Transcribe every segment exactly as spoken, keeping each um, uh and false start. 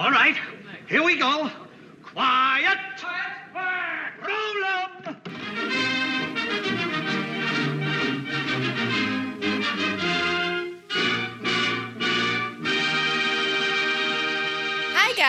All right, here we go. Quiet! Quiet! Roll up!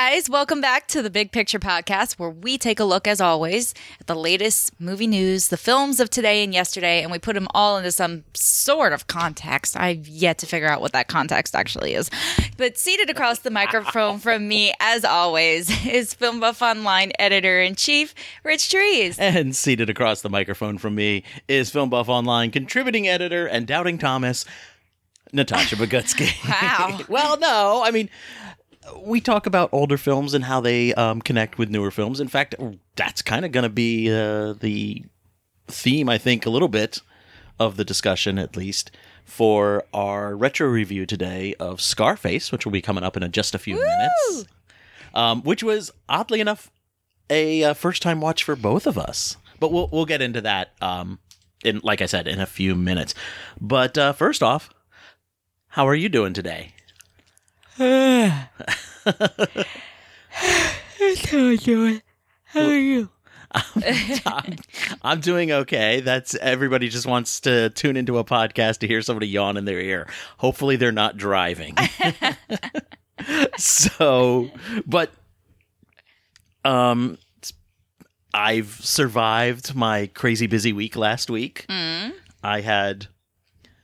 Hi, guys. Welcome back to the Big Picture Podcast, where we take a look, as always, at the latest movie news, the films of today and yesterday, and we put them all into some sort of context. I've yet to figure out what that context actually is. But seated across the microphone from me, as always, is Film Buff Online Editor-in-Chief, Rich Trees. And seated across the microphone from me is Film Buff Online Contributing Editor and Doubting Thomas, Natasha Bogutzki. Wow. Well, no, I mean... we talk about older films and how they um, connect with newer films. In fact, that's kind of going to be uh, the theme, I think, a little bit of the discussion, at least, for our retro review today of Scarface, which will be coming up in a, just a few Woo! minutes, um, which was, oddly enough, a uh, first-time watch for both of us. But we'll we'll get into that, um, in like I said, in a few minutes. But uh, first off, how are you doing today? That's how I'm doing. How are you? I'm, I'm, I'm doing okay. That's everybody just wants to tune into a podcast to hear somebody yawn in their ear. Hopefully they're not driving. So, but um, I've survived my crazy busy week last week. Mm. I had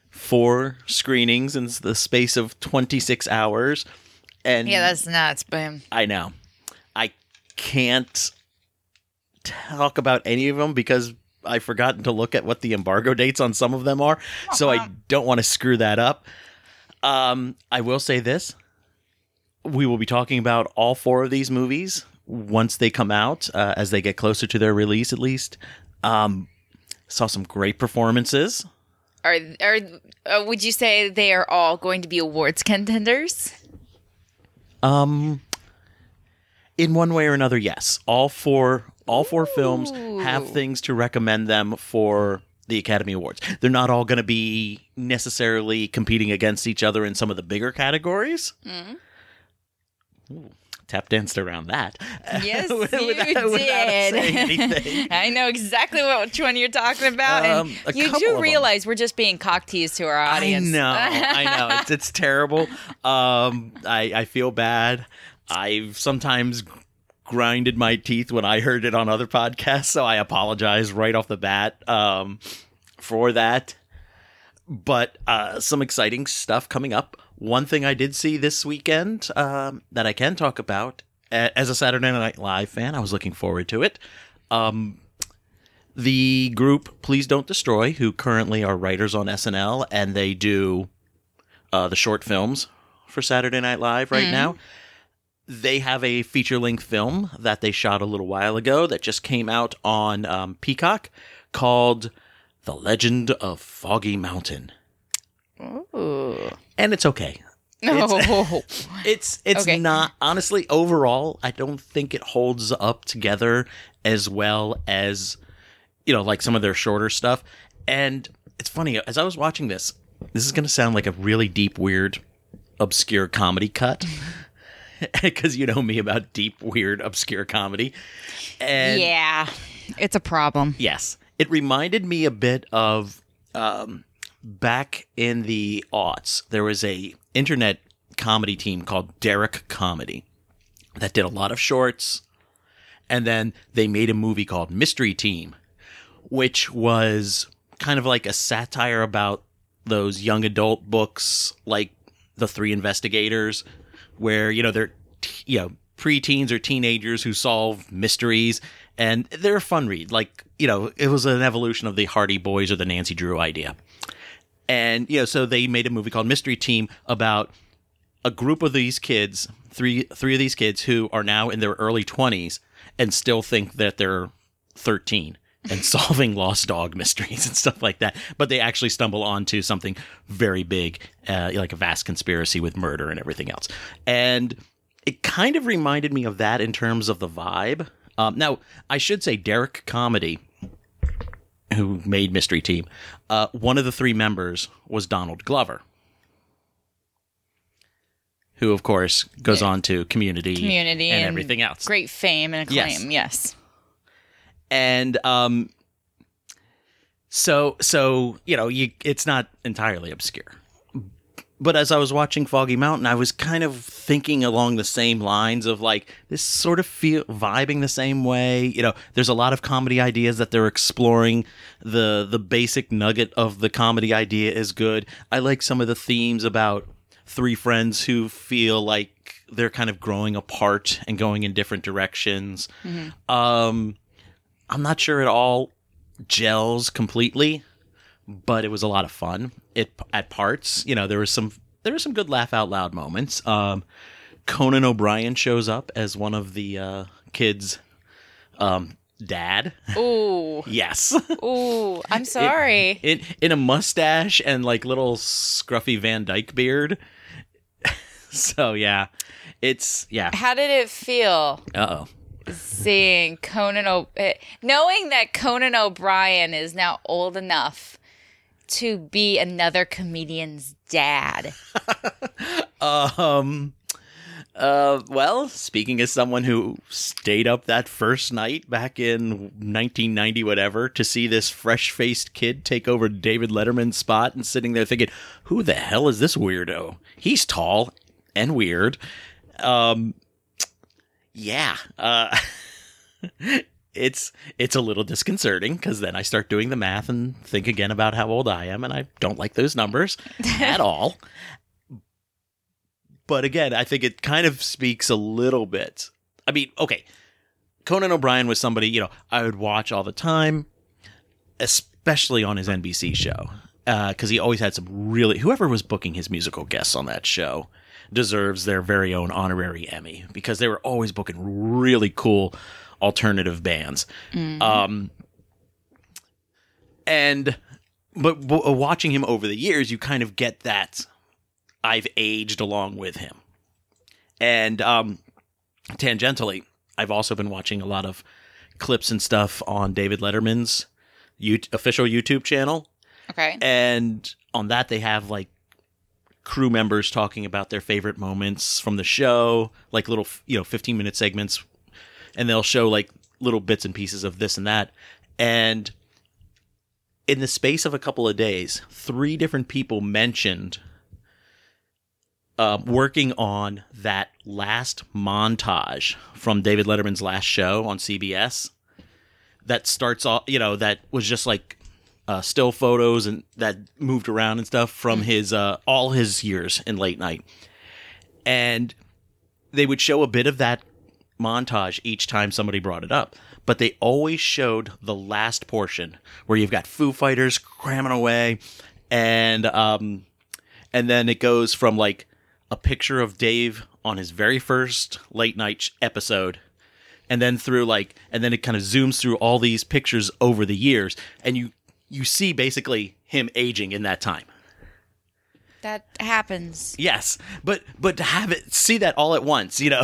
four screenings in the space of twenty-six hours. And yeah, that's nuts, boom. I know. I can't talk about any of them because I've forgotten to look at what the embargo dates on some of them are. Uh-huh. So I don't want to screw that up. Um, I will say this. We will be talking about all four of these movies once they come out, uh, as they get closer to their release, at least. Um, saw some great performances. Are, are uh, would you say they are all going to be awards contenders? Um, in one way or another, yes. All four, all four Ooh. films have things to recommend them for the Academy Awards. They're not all going to be necessarily competing against each other in some of the bigger categories. Mm-hmm. Ooh. Tap danced around that. Yes, without, you did. I know exactly what, which one you're talking about. Um, and you do realize we're just being cock teased to our audience. I know. I know. It's, it's terrible. Um, I, I feel bad. I've sometimes grinded my teeth when I heard it on other podcasts, so I apologize right off the bat um, for that. But uh, some exciting stuff coming up. One thing I did see this weekend um, that I can talk about, as a Saturday Night Live fan, I was looking forward to it. Um, the group Please Don't Destroy, who currently are writers on S N L, and they do uh, the short films for Saturday Night Live right mm. now. They have a feature-length film that they shot a little while ago that just came out on um, Peacock called The Legend of Foggy Mountain. Ooh. And it's okay. It's oh. it's, it's okay. Not, honestly, overall, I don't think it holds up together as well as, you know, like some of their shorter stuff. And it's funny, as I was watching this, this is going to sound like a really deep, weird, obscure comedy cut. Because you know me about deep, weird, obscure comedy. And yeah, it's a problem. Yes. It reminded me a bit of um, back in the aughts, there was a internet comedy team called Derek Comedy that did a lot of shorts. And then they made a movie called Mystery Team, which was kind of like a satire about those young adult books like The Three Investigators, where, you know, they're, you know, preteens or teenagers who solve mysteries. And they're a fun read. Like, you know, it was an evolution of the Hardy Boys or the Nancy Drew idea. And, you know, so they made a movie called Mystery Team about a group of these kids, three three of these kids who are now in their early twenties and still think that they're thirteen and solving lost dog mysteries and stuff like that. But they actually stumble onto something very big, uh, like a vast conspiracy with murder and everything else. And it kind of reminded me of that in terms of the vibe. Um, now, I should say Derek Comedy, who made Mystery Team, uh, one of the three members was Donald Glover, who, of course, goes yeah. on to Community, Community and, and everything else. Great fame and acclaim, yes. yes. And um, so, so you know, you, it's not entirely obscure. But as I was watching Foggy Mountain, I was kind of thinking along the same lines of like this sort of feel vibing the same way. You know, there's a lot of comedy ideas that they're exploring. The the basic nugget of the comedy idea is good. I like some of the themes about three friends who feel like they're kind of growing apart and going in different directions. Mm-hmm. Um, I'm not sure it all gels completely, but it was a lot of fun. It at parts, you know, there was some there were some good laugh out loud moments. Um, Conan O'Brien shows up as one of the uh, kids' um, dad. Ooh, yes. Ooh, I'm sorry. In, in, in a mustache and like little scruffy Van Dyke beard. So yeah, it's yeah. How did it feel? Uh oh. Seeing Conan, o- knowing that Conan O'Brien is now old enough to be another comedian's dad. um, uh, well, speaking as someone who stayed up that first night back in nineteen ninety, whatever, to see this fresh-faced kid take over David Letterman's spot and sitting there thinking, who the hell is this weirdo? He's tall and weird. Um, yeah, uh, It's it's a little disconcerting because then I start doing the math and think again about how old I am, and I don't like those numbers at all. But again, I think it kind of speaks a little bit. I mean, okay, Conan O'Brien was somebody, you know, I would watch all the time, especially on his N B C show, because uh, he always had some really – whoever was booking his musical guests on that show deserves their very own honorary Emmy because they were always booking really cool – alternative bands. Mm-hmm. Um, and, but w- watching him over the years, you kind of get that I've aged along with him. And um, tangentially, I've also been watching a lot of clips and stuff on David Letterman's U- official YouTube channel. Okay. And on that, they have like crew members talking about their favorite moments from the show, like little, you know, fifteen minute segments. And they'll show like little bits and pieces of this and that. And in the space of a couple of days, three different people mentioned uh, working on that last montage from David Letterman's last show on C B S that starts off, you know, that was just like uh, still photos and that moved around and stuff from his uh, all his years in late night. And they would show a bit of that montage each time somebody brought it up, but they always showed the last portion where you've got Foo Fighters cramming away, and um and then it goes from like a picture of Dave on his very first late night episode, and then through like and then it kind of zooms through all these pictures over the years, and you you see basically him aging in that time. That happens. Yes, but but to have it, see that all at once, you know,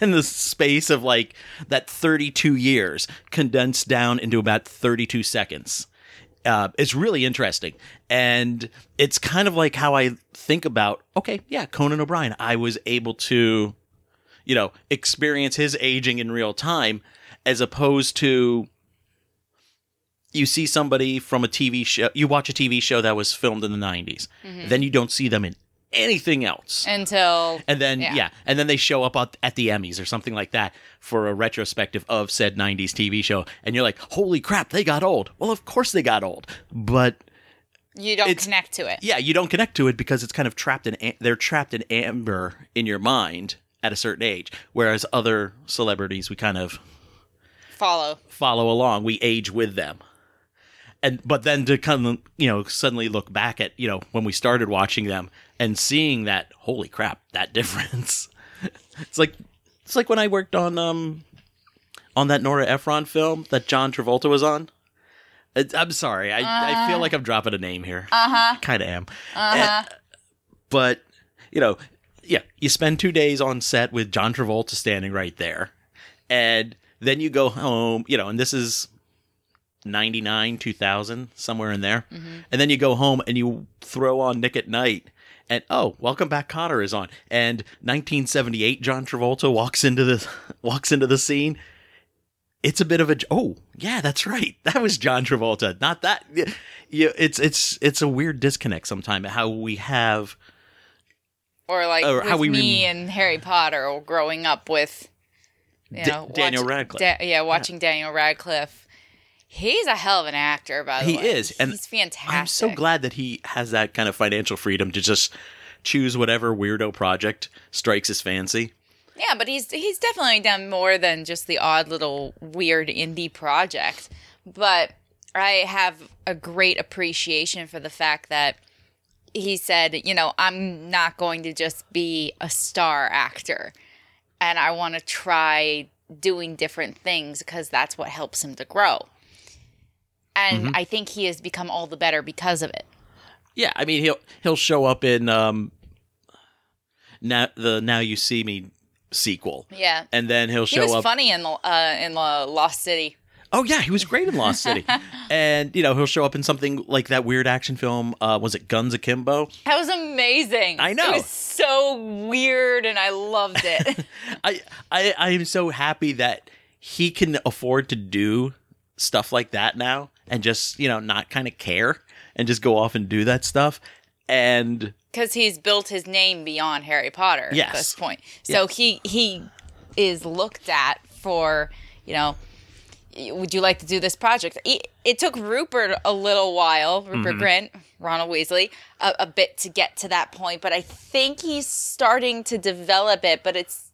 in the space of like that thirty-two years condensed down into about thirty-two seconds. Uh, it's really interesting. And it's kind of like how I think about, okay, yeah, Conan O'Brien, I was able to, you know, experience his aging in real time as opposed to you see somebody from a T V show, you watch a T V show that was filmed in the nineties. Mm-hmm. Then you don't see them in anything else. Until. And then, yeah. yeah. And then they show up at the Emmys or something like that for a retrospective of said nineties T V show. And you're like, holy crap, they got old. Well, of course they got old. But. You don't connect to it. Yeah, you don't connect to it because it's kind of trapped in, they're trapped in amber in your mind at a certain age. Whereas other celebrities, we kind of. Follow. Follow along. We age with them. And but then to come, you know, suddenly look back at, you know, when we started watching them and seeing that, holy crap, that difference. It's like it's like when I worked on um on that Nora Ephron film that John Travolta was on. It, I'm sorry, I, uh-huh. I feel like I'm dropping a name here. Uh huh. Kind of am. Uh huh. But you know, yeah, you spend two days on set with John Travolta standing right there, and then you go home, you know, and this is. ninety-nine, two thousand, somewhere in there. Mm-hmm. And then you go home and you throw on Nick at Night and oh, Welcome Back, Kotter is on, and nineteen seventy-eight John Travolta walks into the walks into the scene. It's a bit of a oh yeah, that's right, that was John Travolta, not that. Yeah, it's it's it's a weird disconnect sometimes how we have, or like or with how we me rem- and Harry Potter, or growing up with you know, D- Daniel watch, Radcliffe. Da- yeah, watching yeah. Daniel Radcliffe. He's a hell of an actor, by the he way. He is. And he's fantastic. I'm so glad that he has that kind of financial freedom to just choose whatever weirdo project strikes his fancy. Yeah, but he's he's definitely done more than just the odd little weird indie project. But I have a great appreciation for the fact that he said, you know, I'm not going to just be a star actor. And I want to try doing different things because that's what helps him to grow. And mm-hmm. I think he has become all the better because of it. Yeah, I mean, he'll he'll show up in um, now the Now You See Me sequel. Yeah, and then he'll he show up. He was funny in the uh, in the Lost City. Oh yeah, he was great in Lost City. And you know, he'll show up in something like that weird action film. Uh, was it Guns Akimbo? That was amazing. I know, it was so weird, and I loved it. I I I am so happy that he can afford to do stuff like that now. And just, you know, not kind of care and just go off and do that stuff. And because he's built his name beyond Harry Potter yes. at this point. So yes. he he is looked at for, you know, would you like to do this project? It, it took Rupert a little while, Rupert mm-hmm. Grint, Ronald Weasley, a, a bit to get to that point. But I think he's starting to develop it. But it's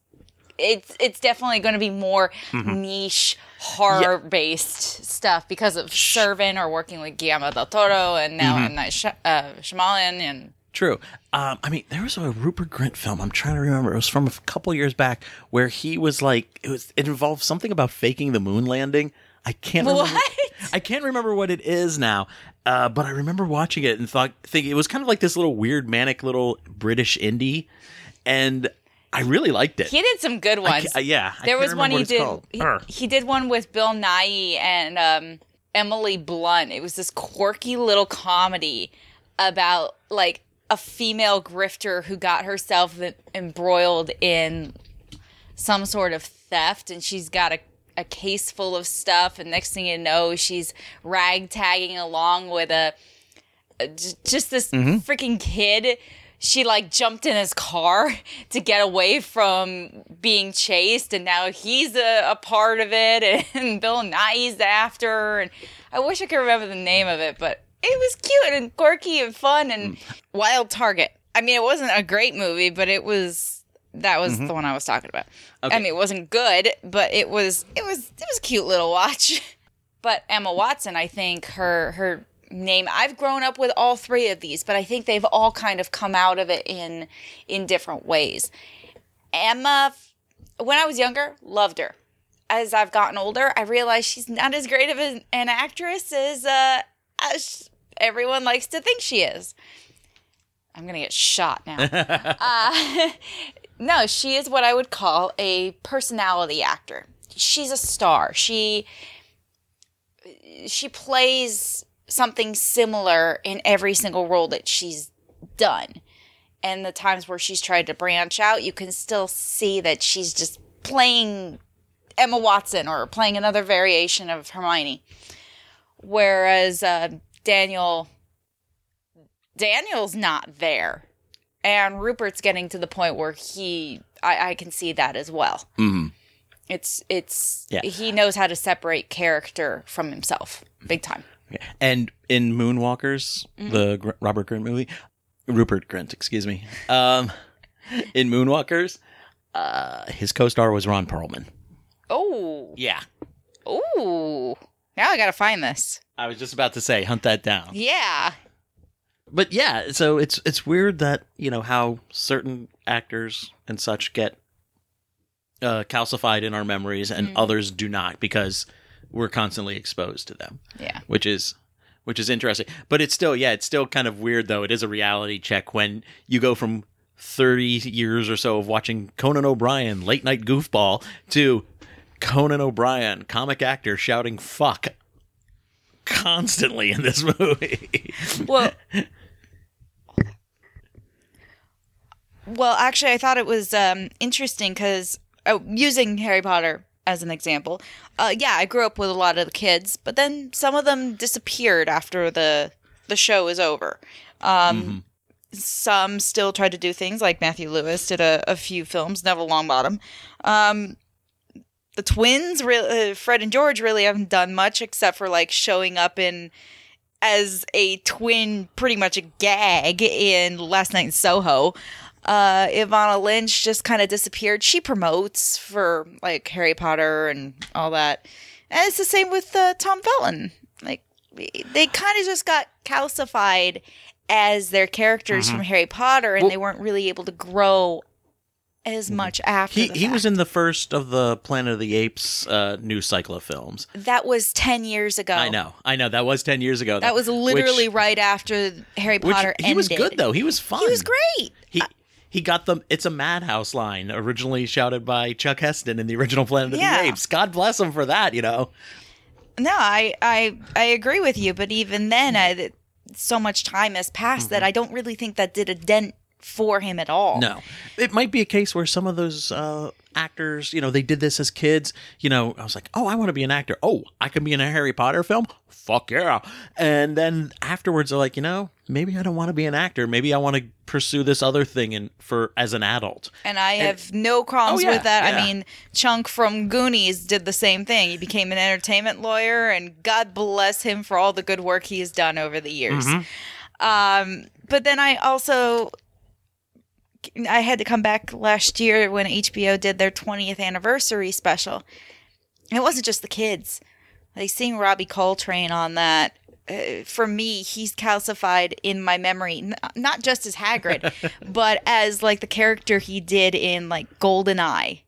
it's it's definitely going to be more mm-hmm. niche horror-based yeah. stuff because of Servant or working with Guillermo del Toro and now mm-hmm. M. Night Sh- uh, Shyamalan. And True. Um, I mean, there was a Rupert Grint film, I'm trying to remember, it was from a couple years back, where he was like, it was it involved something about faking the moon landing. I can't remember. What? I can't remember what it is now, uh, but I remember watching it and thought, thinking, it was kind of like this little weird, manic little British indie, and I really liked it. He did some good ones. I, yeah. I there was one he did. He, he did one with Bill Nighy and um, Emily Blunt. It was this quirky little comedy about like a female grifter who got herself embroiled in some sort of theft, and she's got a, a case full of stuff, and next thing you know, she's ragtagging along with a, a just this mm-hmm. freaking kid. She like jumped in his car to get away from being chased, and now he's a, a part of it, and Bill Nighy's after her, and I wish I could remember the name of it, but it was cute and quirky and fun and mm. wild target. I mean, it wasn't a great movie, but it was that was mm-hmm. the one I was talking about. Okay. I mean, it wasn't good, but it was it was it was a cute little watch. But Emma Watson, I think her her name. I've grown up with all three of these, but I think they've all kind of come out of it in in different ways. Emma, when I was younger, loved her. As I've gotten older, I realized she's not as great of an, an actress as, uh, as everyone likes to think she is. I'm going to get shot now. uh, no, she is what I would call a personality actor. She's a star. She she plays something similar in every single role that she's done. And the times where she's tried to branch out, you can still see that she's just playing Emma Watson or playing another variation of Hermione. Whereas uh, Daniel, Daniel's not there. And Rupert's getting to the point where he, I, I can see that as well. Mm-hmm. It's, it's yeah. He knows how to separate character from himself, big time. And in Moonwalkers, mm-hmm. the Gr- Robert Grint movie, Rupert Grint, excuse me. Um, in Moonwalkers, uh, his co-star was Ron Perlman. Oh. Yeah. Oh. Now I got to find this. I was just about to say, hunt that down. Yeah. But yeah, so it's it's weird that, you know, how certain actors and such get uh, calcified in our memories and mm-hmm. others do not because we're constantly exposed to them. Yeah. Which is which is interesting. But it's still, yeah, it's still kind of weird, though. It is a reality check when you go from thirty years or so of watching Conan O'Brien, late night goofball, to Conan O'Brien, comic actor, shouting fuck constantly in this movie. Well, Well, actually, I thought it was um, interesting because oh, using Harry Potter as an example, uh, yeah, I grew up with a lot of the kids, but then some of them disappeared after the the show was over. Um, mm-hmm. Some still tried to do things, like Matthew Lewis did a, a few films, Neville Longbottom. Um, the twins, re- Fred and George, really haven't done much except for like showing up in as a twin, pretty much a gag in Last Night in Soho. Uh, Ivana Lynch just kind of disappeared. She promotes for like Harry Potter and all that. And it's the same with uh, Tom Felton. Like they kind of just got calcified as their characters mm-hmm. from Harry Potter, and well, they weren't really able to grow as much after he, the fact. He was in the first of the Planet of the Apes uh, new cycle of films. That was ten years ago. I know. I know. That was ten years ago. That, that was literally which, right after Harry Potter which, he ended. He was good, though. He was fun. He was great. He I, he got the It's a Madhouse line, originally shouted by Chuck Heston in the original Planet of yeah. the Apes. God bless him for that, you know. No, I, I, I agree with you, but even then, I, so much time has passed mm-hmm. that I don't really think that did a dent for him at all. No. It might be a case where some of those uh, actors, you know, they did this as kids. You know, I was like, oh, I want to be an actor. Oh, I can be in a Harry Potter film? Fuck yeah. And then afterwards they're like, you know, maybe I don't want to be an actor. Maybe I want to pursue this other thing and for as an adult. And I and, have no qualms oh, yeah, with that. Yeah. I mean, Chunk from Goonies did the same thing. He became an entertainment lawyer, and God bless him for all the good work he has done over the years. Mm-hmm. Um, but then I also... I had to come back last year when H B O did their twentieth anniversary special. It wasn't just the kids. Like seeing Robbie Coltrane on that, uh, for me, he's calcified in my memory, N- not just as Hagrid, but as like the character he did in like GoldenEye.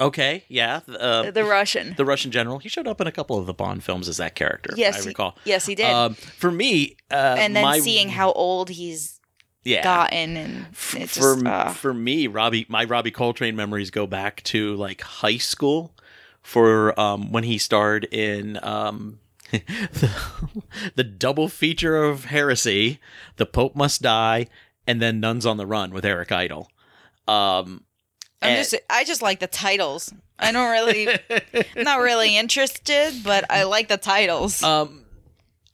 Okay, yeah. Uh, the Russian. The Russian general. He showed up in a couple of the Bond films as that character, yes, I recall. He, yes, he did. Um, for me... Uh, and then my... seeing how old he's... Yeah, gotten and it just, for uh. for me, Robbie, my Robbie Coltrane memories go back to like high school, for um, when he starred in um, the, the double feature of Heresy, The Pope Must Die, and then Nuns on the Run with Eric Idle. Um, I'm and- just I just like the titles. I don't really, I'm not really interested, but I like the titles. Um.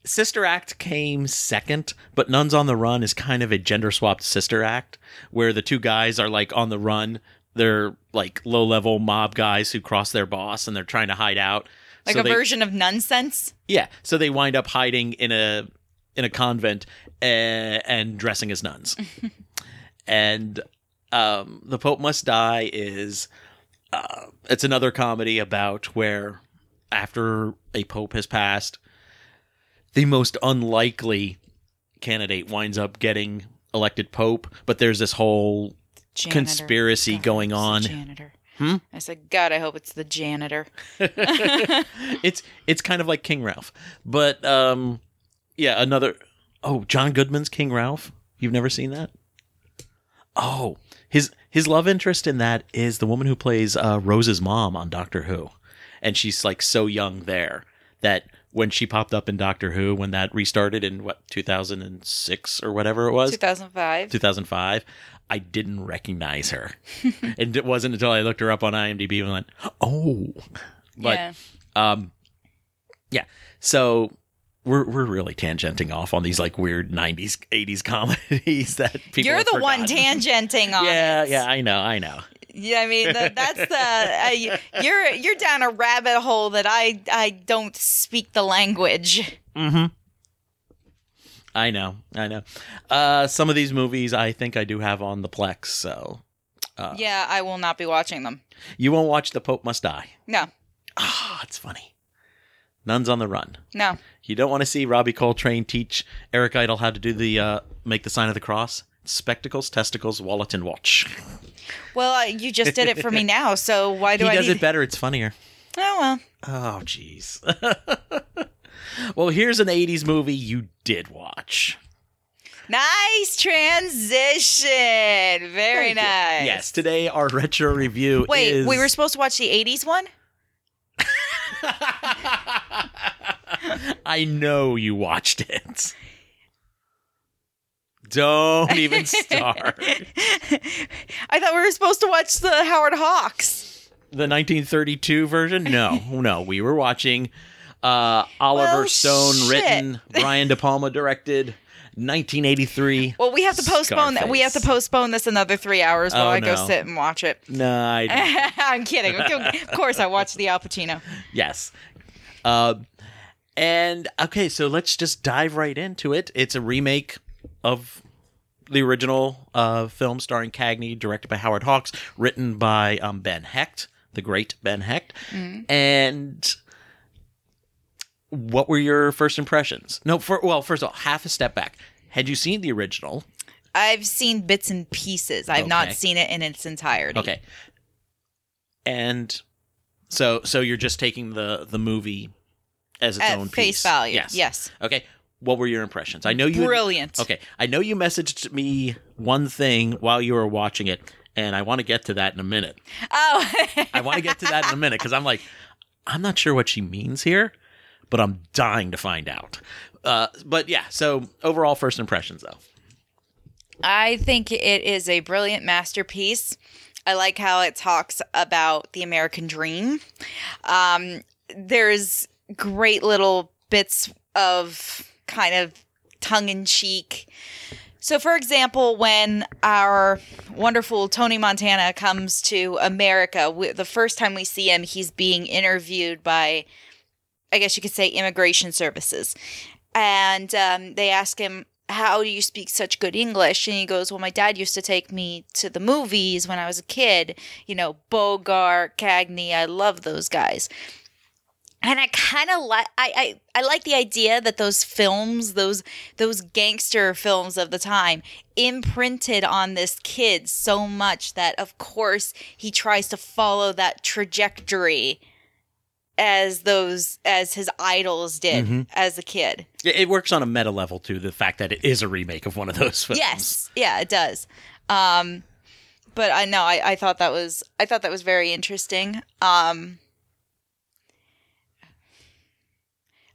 Sister Act came second, but Nuns on the Run is kind of a gender-swapped Sister Act, where the two guys are, like, on the run. They're, like, low-level mob guys who cross their boss, and they're trying to hide out. Like so a they, version of Nonsense? Yeah. So they wind up hiding in a in a convent uh, and dressing as nuns. And um, The Pope Must Die is... Uh, it's another comedy about where, after a pope has passed... the most unlikely candidate winds up getting elected pope, but there's this whole janitor. conspiracy God, going on. Janitor. Hmm? I said, God, I hope it's the janitor. it's it's kind of like King Ralph, but um, yeah, another. Oh, John Goodman's King Ralph. You've never seen that? Oh, his his love interest in that is the woman who plays uh, Rose's mom on Doctor Who, and she's like so young there that. When she popped up in Doctor Who, when that restarted in, what, two thousand six or whatever it was? two thousand five two thousand five I didn't recognize her. And it wasn't until I looked her up on IMDb and went, oh. But, yeah. Um, yeah. So we're we're really tangenting off on these like weird nineties, eighties comedies that people You're the forgotten. one tangenting on Yeah, it. yeah, I know, I know. Yeah, I mean the, that's the uh, you're you're down a rabbit hole that I I don't speak the language. Mm-hmm. I know, I know. Uh, some of these movies I think I do have on the Plex, so uh, yeah, I will not be watching them. You won't watch The Pope Must Die. No. Ah, oh, it's funny. Nuns on the Run. No. You don't want to see Robbie Coltrane teach Eric Idle how to do the uh, make the sign of the cross. Spectacles, testicles, wallet, and watch. Well, uh, you just did it for me now, so why do he I He does need... it better. It's funnier. Oh, well. Oh, jeez. Well, here's an eighties movie you did watch. Nice transition. Very Thank nice. You. Yes, today our retro review Wait, is... Wait, we were supposed to watch the eighties one? I know you watched it. Don't even start. I thought we were supposed to watch the Howard Hawks. The nineteen thirty-two version? No, no. We were watching uh, Oliver well, Stone shit. written, Brian De Palma directed, nineteen eighty-three. Well, we have to postpone that. We have to postpone this another three hours while oh, I no. go sit and watch it. No, I don't. I'm kidding. Of course, I watched the Al Pacino. Yes. Uh, and okay, so let's just dive right into it. It's a remake of the original uh, film starring Cagney, directed by Howard Hawks, written by um, Ben Hecht, the great Ben Hecht. Mm. And what were your first impressions? No, for, well, first of all, half a step back. Had you seen the original? I've seen bits and pieces. I've okay. not seen it in its entirety. Okay. And so so you're just taking the, the movie as its At own face piece. Value. Yes. Yes. Okay. What were your impressions? I know you Brilliant. Had, okay. I know you messaged me one thing while you were watching it, and I want to get to that in a minute. Oh. I want to get to that in a minute because I'm like, I'm not sure what she means here, but I'm dying to find out. Uh, but yeah, so overall first impressions though. I think it is a brilliant masterpiece. I like how it talks about the American dream. Um, there's great little bits of kind of tongue-in-cheek. So, for example, when our wonderful Tony Montana comes to America, we, the first time we see him, he's being interviewed by, I guess you could say, immigration services. And um, they ask him, how do you speak such good English? And he goes, well, my dad used to take me to the movies when I was a kid. You know, Bogart, Cagney, I love those guys. And I kind of like I, I I like the idea that those films, those those gangster films of the time, imprinted on this kid so much that, of course, he tries to follow that trajectory as those as his idols did mm-hmm. as a kid. It works on a meta level too. The fact that it is a remake of one of those films. Yes, yeah, it does. Um, but I know I, I thought that was I thought that was very interesting. Um,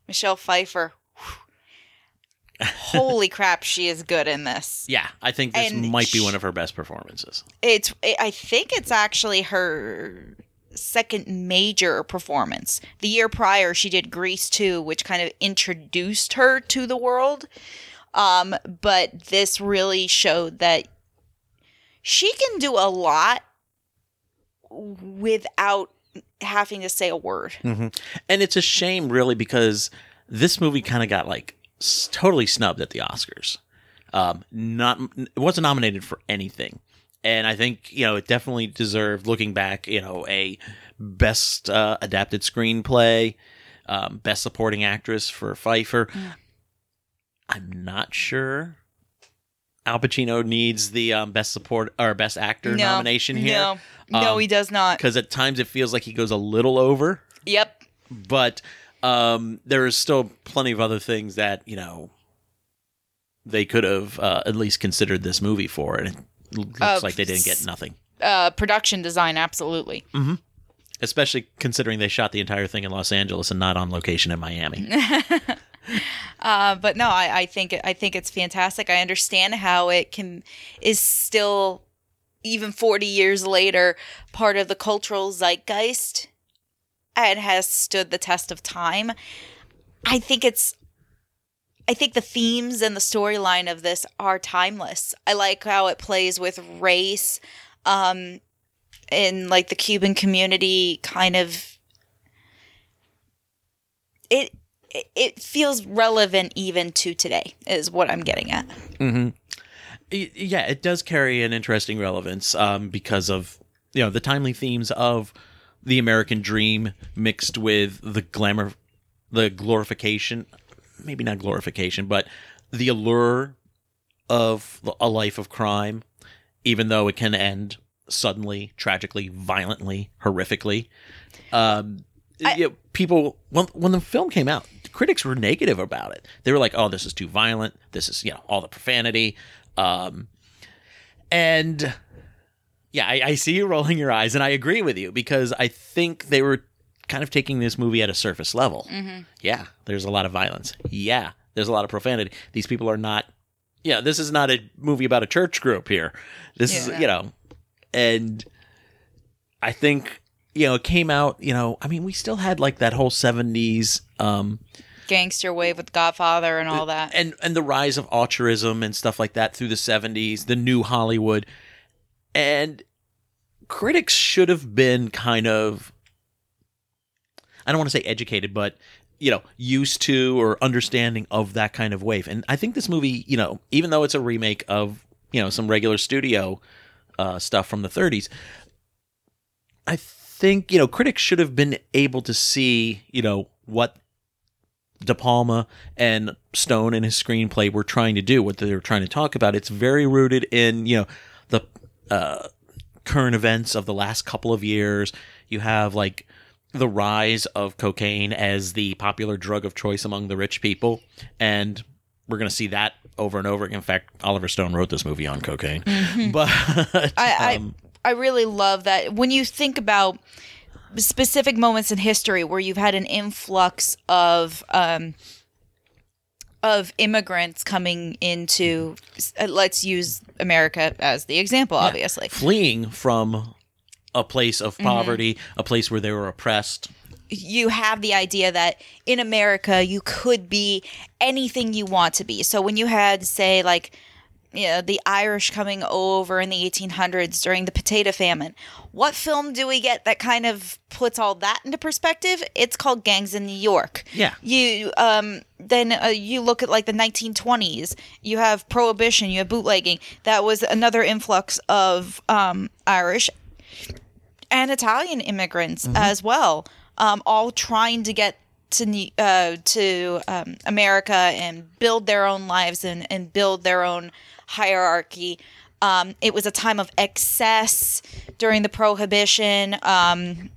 Michelle Pfeiffer, whew. Holy crap, she is good in this. Yeah, I think this and might be she, one of her best performances. It's, it, I think it's actually her second major performance. The year prior, she did Grease two, which kind of introduced her to the world. Um, but this really showed that she can do a lot without having to say a word. Mm-hmm. And it's a shame, really, because this movie kind of got like s- totally snubbed at the Oscars. Um, not it wasn't nominated for anything, and I think you know it definitely deserved. Looking back, you know, a best uh, adapted screenplay, um, best supporting actress for Pfeiffer. Mm. I'm not sure Al Pacino needs the um, best support or best actor no, nomination here. No, um, no, he does not. Because at times it feels like he goes a little over. Yep. But um, there is still plenty of other things that, you know, they could have uh, at least considered this movie for. And it looks uh, like they didn't get nothing. Uh, production design, absolutely. Mm-hmm. Especially considering they shot the entire thing in Los Angeles and not on location in Miami. Uh, but no, I, I think I think it's fantastic. I understand how it can is still, even forty years later, part of the cultural zeitgeist and has stood the test of time. I think it's I think the themes and the storyline of this are timeless. I like how it plays with race, um, in like the Cuban community kind of it. It feels relevant even to today is what I'm getting at. Mm-hmm. Yeah, it does carry an interesting relevance um, because of, you know, the timely themes of the American dream mixed with the glamour, the glorification, maybe not glorification, but the allure of a life of crime, even though it can end suddenly, tragically, violently, horrifically. Um I, you know, people when, when the film came out, the critics were negative about it. They were like, "Oh, this is too violent. This is you know all the profanity," um, and yeah, I, I see you rolling your eyes, and I agree with you because I think they were kind of taking this movie at a surface level. Mm-hmm. Yeah, there's a lot of violence. Yeah, there's a lot of profanity. These people are not yeah, this is not a movie about a church group here. This yeah. is, you know, and I think, you know, it came out, you know, I mean, we still had like that whole seventies um, gangster wave with Godfather and all that. And, and the rise of altruism and stuff like that through the seventies, the new Hollywood. And critics should have been kind of, I don't want to say educated, but, you know, used to or understanding of that kind of wave. And I think this movie, you know, even though it's a remake of, you know, some regular studio uh, stuff from the thirties, I think, you know, critics should have been able to see, you know, what De Palma and Stone in his screenplay were trying to do, what they were trying to talk about. It's very rooted in, you know, the uh, current events of the last couple of years. You have, like, the rise of cocaine as the popular drug of choice among the rich people. And we're going to see that over and over again. In fact, Oliver Stone wrote this movie on cocaine. Mm-hmm. But I, um, I, I really love that. When you think about specific moments in history where you've had an influx of um, of immigrants coming into, let's use America as the example, obviously. Yeah. Fleeing from a place of poverty, mm-hmm. a place where they were oppressed. You have the idea that in America you could be anything you want to be. So when you had, say, like, you know, the Irish coming over in the eighteen hundreds during the potato famine, what film do we get that kind of puts all that into perspective? It's called Gangs in New York. Yeah. You um then uh, you look at like the nineteen twenties. You have Prohibition. You have bootlegging. That was another influx of um Irish and Italian immigrants mm-hmm. as well, um, all trying to get to uh, to um, America and build their own lives and, and build their own hierarchy. Um, it was a time of excess during the Prohibition. Um,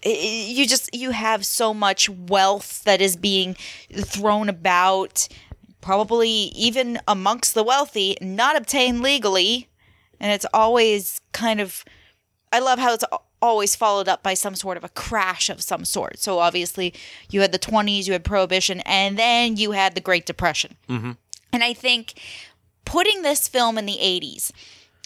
it, you just you have so much wealth that is being thrown about, probably even amongst the wealthy, not obtained legally, and it's always kind of. I love how it's always followed up by some sort of a crash of some sort. So obviously you had the twenties, you had Prohibition, and then you had the Great Depression. Mm-hmm. And I think putting this film in the eighties,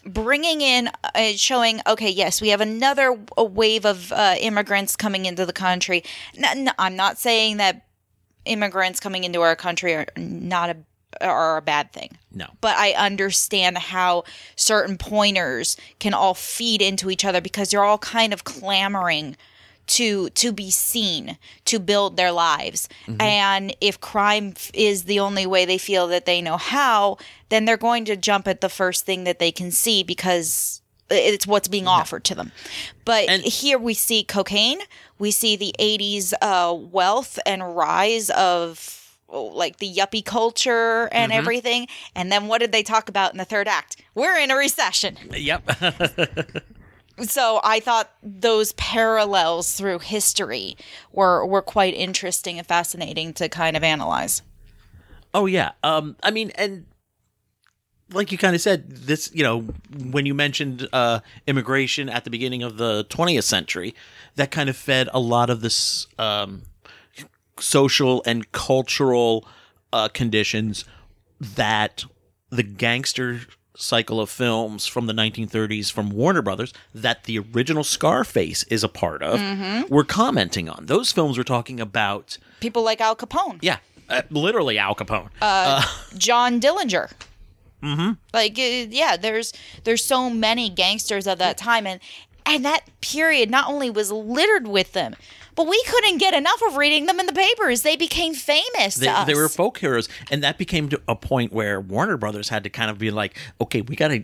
bringing in, uh, showing, okay, yes, we have another a wave of uh, immigrants coming into the country. No, no, I'm not saying that immigrants coming into our country are not a are a bad thing. No. But I understand how certain pointers can all feed into each other because they're all kind of clamoring to to be seen, to build their lives. Mm-hmm. And if crime is the only way they feel that they know how, then they're going to jump at the first thing that they can see because it's what's being offered to them. But and- here we see cocaine. We see the eighties uh, wealth and rise of like the yuppie culture and mm-hmm. everything. And then what did they talk about in the third act? We're in a recession. Yep. So I thought those parallels through history were, were quite interesting and fascinating to kind of analyze. Oh, yeah. Um, I mean, and like you kind of said, this, you know, when you mentioned uh, immigration at the beginning of the twentieth century, that kind of fed a lot of this um, – social and cultural uh, conditions that the gangster cycle of films from the nineteen thirties from Warner Brothers, that the original Scarface is a part of, mm-hmm. were commenting on. Those films were talking about people like Al Capone. Yeah, uh, literally Al Capone. Uh, uh, John Dillinger. Mm-hmm. Like, yeah, there's there's so many gangsters of that time, and and that period not only was littered with them, but we couldn't get enough of reading them in the papers. They became famous they, to us. They were folk heroes. And that became to a point where Warner Brothers had to kind of be like, okay, we got to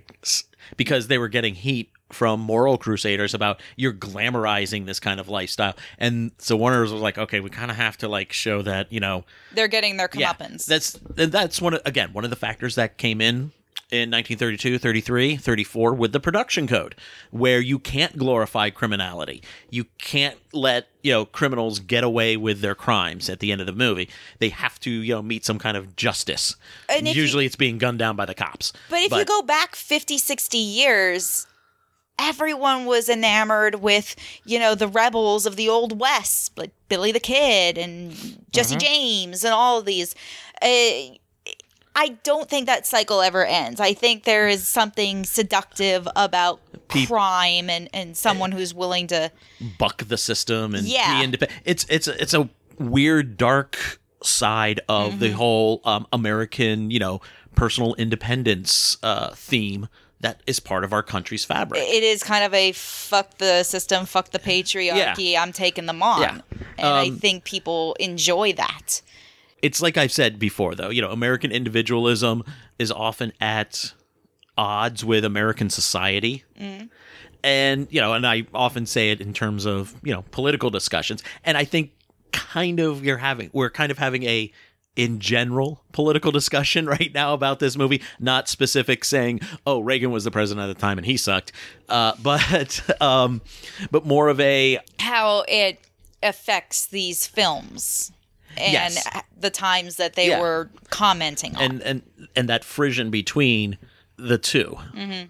– because they were getting heat from moral crusaders about you're glamorizing this kind of lifestyle. And so Warner Brothers was like, okay, we kind of have to like show that, you know – they're getting their comeuppance. Yeah, that's that's one of, again, one of the factors that came in in nineteen thirty-two, thirty-three, thirty-four with the production code where you can't glorify criminality. You can't let, you know, criminals get away with their crimes at the end of the movie. They have to, you know, meet some kind of justice. And usually you, it's being gunned down by the cops. But if but, you go back fifty, sixty years, everyone was enamored with, you know, the rebels of the Old West, like Billy the Kid and Jesse uh-huh. James and all of these. Uh, I don't think that cycle ever ends. I think there is something seductive about Pe- crime and, and someone who's willing to buck the system and yeah. be independent. It's it's it's a weird, dark side of mm-hmm. the whole um, American, you know, personal independence uh, theme that is part of our country's fabric. It is kind of a fuck the system, fuck the patriarchy. Yeah. I'm taking them on, yeah. and um, I think people enjoy that. It's like I've said before, though, you know, American individualism is often at odds with American society. Mm. And, you know, and I often say it in terms of, you know, political discussions. And I think kind of you're having we're kind of having a in general political discussion right now about this movie, not specific saying, oh, Reagan was the president at the time and he sucked. Uh, but um, but more of a how it affects these films. And yes. the times that they yeah. were commenting on. And, and and that frisson between the two. Mm-hmm.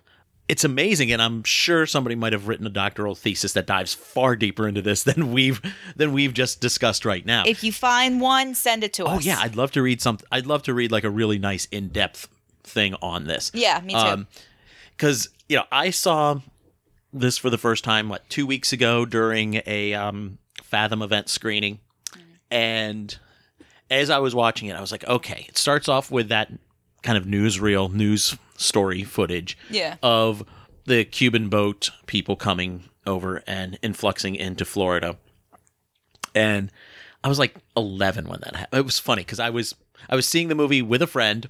It's amazing, and I'm sure somebody might have written a doctoral thesis that dives far deeper into this than we've than we've just discussed right now. If you find one, send it to oh, us. Oh, yeah, I'd love to read something. I'd love to read like a really nice in-depth thing on this. Yeah, me too. Because, um, you know, I saw this for the first time, what, two weeks ago during a um, Fathom event screening. And as I was watching it, I was like, okay, it starts off with that kind of newsreel, news story footage yeah. of the Cuban boat people coming over and influxing into Florida. And I was like eleven when that happened. It was funny because I was I was seeing the movie with a friend,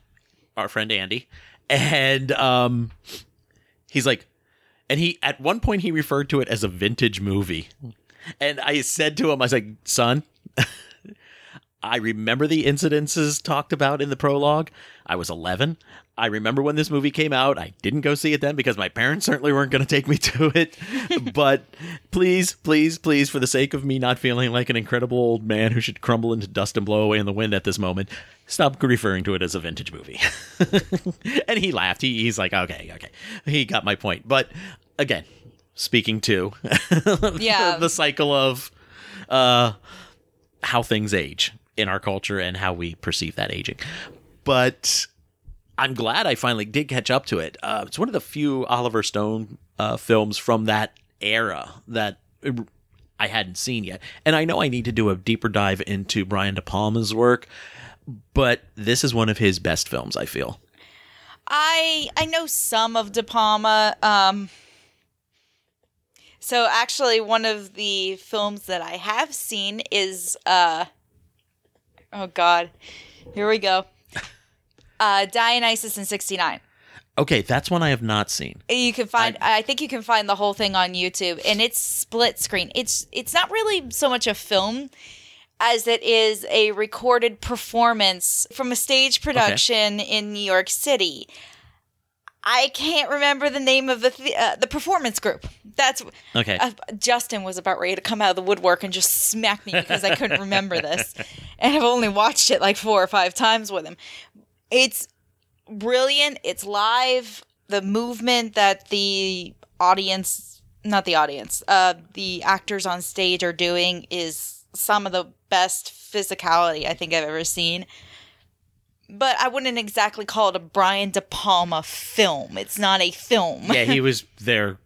our friend Andy, and um, he's like, and he at one point he referred to it as a vintage movie. And I said to him, I was like, son, I remember the incidences talked about in the prologue. I was eleven. I remember when this movie came out. I didn't go see it then because my parents certainly weren't going to take me to it. But please, please, please, for the sake of me not feeling like an incredible old man who should crumble into dust and blow away in the wind at this moment, stop referring to it as a vintage movie. And he laughed. He, he's like, okay, okay. He got my point. But again, speaking to yeah. the cycle of uh, how things age in our culture and how we perceive that aging. But I'm glad I finally did catch up to it. Uh, it's one of the few Oliver Stone uh, films from that era that I hadn't seen yet. And I know I need to do a deeper dive into Brian De Palma's work, but this is one of his best films, I feel. I I know some of De Palma. Um So actually, one of the films that I have seen is, uh, oh God, here we go, uh, Dionysus in sixty-nine. Okay, that's one I have not seen. You can find, I, I think you can find the whole thing on YouTube, and it's split screen. It's it's not really so much a film as it is a recorded performance from a stage production okay. in New York City. I can't remember the name of the th- uh, the performance group. That's okay. Uh, Justin was about ready to come out of the woodwork and just smack me because I couldn't remember this, and I've only watched it like four or five times with him. It's brilliant. It's live. The movement that the audience, not the audience, uh, the actors on stage are doing is some of the best physicality I think I've ever seen. But I wouldn't exactly call it a Brian De Palma film. It's not a film. Yeah, he was there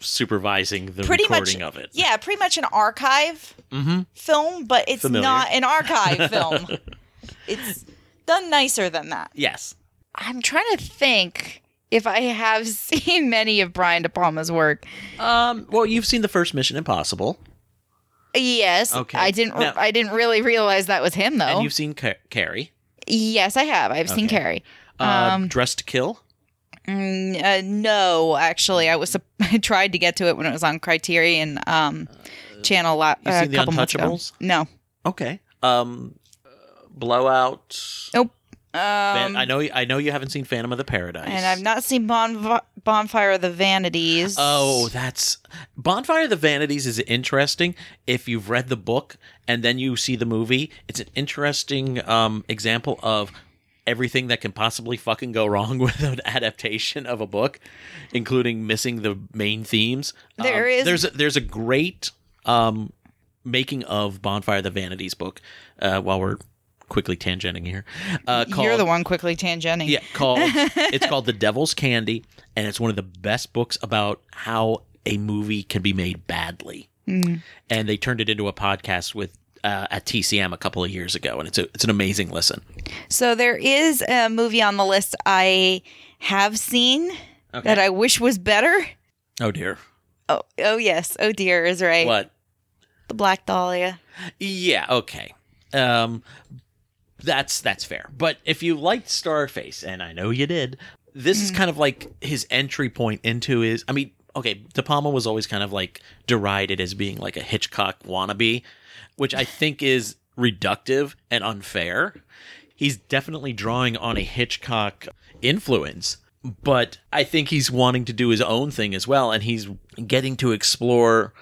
supervising the pretty recording much, of it. Yeah, pretty much an archive mm-hmm. film, but it's Familiar. Not an archive film. It's done nicer than that. Yes. I'm trying to think if I have seen many of Brian De Palma's work. Um, well, you've seen the first Mission Impossible. Yes. Okay. I didn't now, I didn't really realize that was him, though. And you've seen Car- Carrie. Yes, I have. I've okay. seen Carrie. Um, uh, Dressed to Kill? Mm, uh, no, actually, I was I tried to get to it when it was on Criterion um, Channel. Lo- you seen uh, The Untouchables? No. Okay. Um, Blowout. Nope. Um, Van- I know. I know you haven't seen Phantom of the Paradise, and I've not seen bon- Bonfire of the Vanities. Oh, that's Bonfire of the Vanities is interesting if you've read the book and then you see the movie. It's an interesting um, example of everything that can possibly fucking go wrong with an adaptation of a book, including missing the main themes. There um, is there's a, there's a great um, making of Bonfire of the Vanities book uh, while we're quickly tangenting here. Uh, called, You're the one quickly tangenting. Yeah, called it's called The Devil's Candy, and it's one of the best books about how a movie can be made badly. Mm. And they turned it into a podcast with uh, at T C M a couple of years ago, and it's a, it's an amazing listen. So there is a movie on the list I have seen okay. that I wish was better. Oh dear. Oh oh yes. Oh dear is right. What? The Black Dahlia. Yeah. Okay. Um, that's that's fair. But if you liked Scarface, and I know you did, this mm. is kind of like his entry point into his. I mean. Okay, De Palma was always kind of like derided as being like a Hitchcock wannabe, which I think is reductive and unfair. He's definitely drawing on a Hitchcock influence, but I think he's wanting to do his own thing as well, and he's getting to explore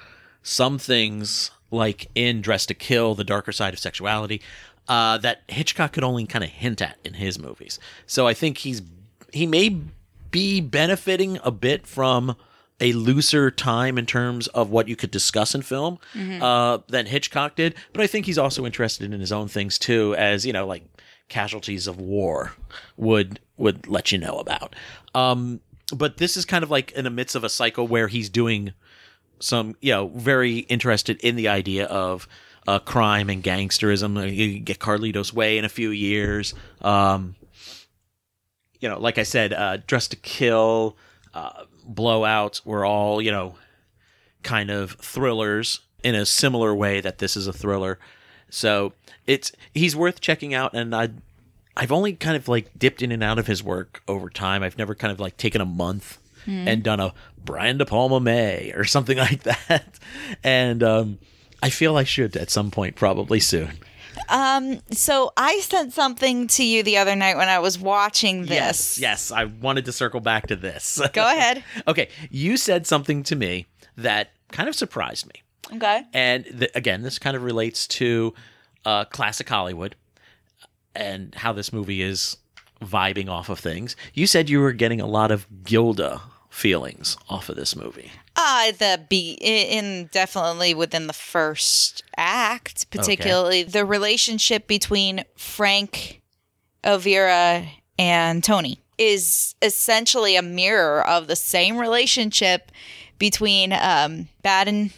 some things like in Dress to Kill, the darker side of sexuality, uh, that Hitchcock could only kind of hint at in his movies. So I think he's he may be benefiting a bit from a looser time in terms of what you could discuss in film mm-hmm. uh, than Hitchcock did. But I think he's also interested in his own things too, as, you know, like casualties of war would would let you know about. Um, but this is kind of like in the midst of a cycle where he's doing some, you know, very interested in the idea of uh, crime and gangsterism. You get Carlito's Way in a few years. Um, you know, like I said, uh, Dress to Kill, uh, Blowouts were all, you know, kind of thrillers in a similar way that this is a thriller. So it's he's worth checking out, and I, I've only kind of like dipped in and out of his work over time. I've never kind of like taken a month mm. and done a Brian De Palma May or something like that. And um, I feel I should at some point, probably soon. Um, so I sent something to you the other night when I was watching this. Yes, yes, I wanted to circle back to this. Go ahead. Okay, you said something to me that kind of surprised me. Okay. And th- again, this kind of relates to uh, classic Hollywood and how this movie is vibing off of things. You said you were getting a lot of Gilda feelings off of this movie. Uh, the be in definitely within the first act, particularly okay. the relationship between Frank, Elvira, and Tony is essentially a mirror of the same relationship between um, Baden,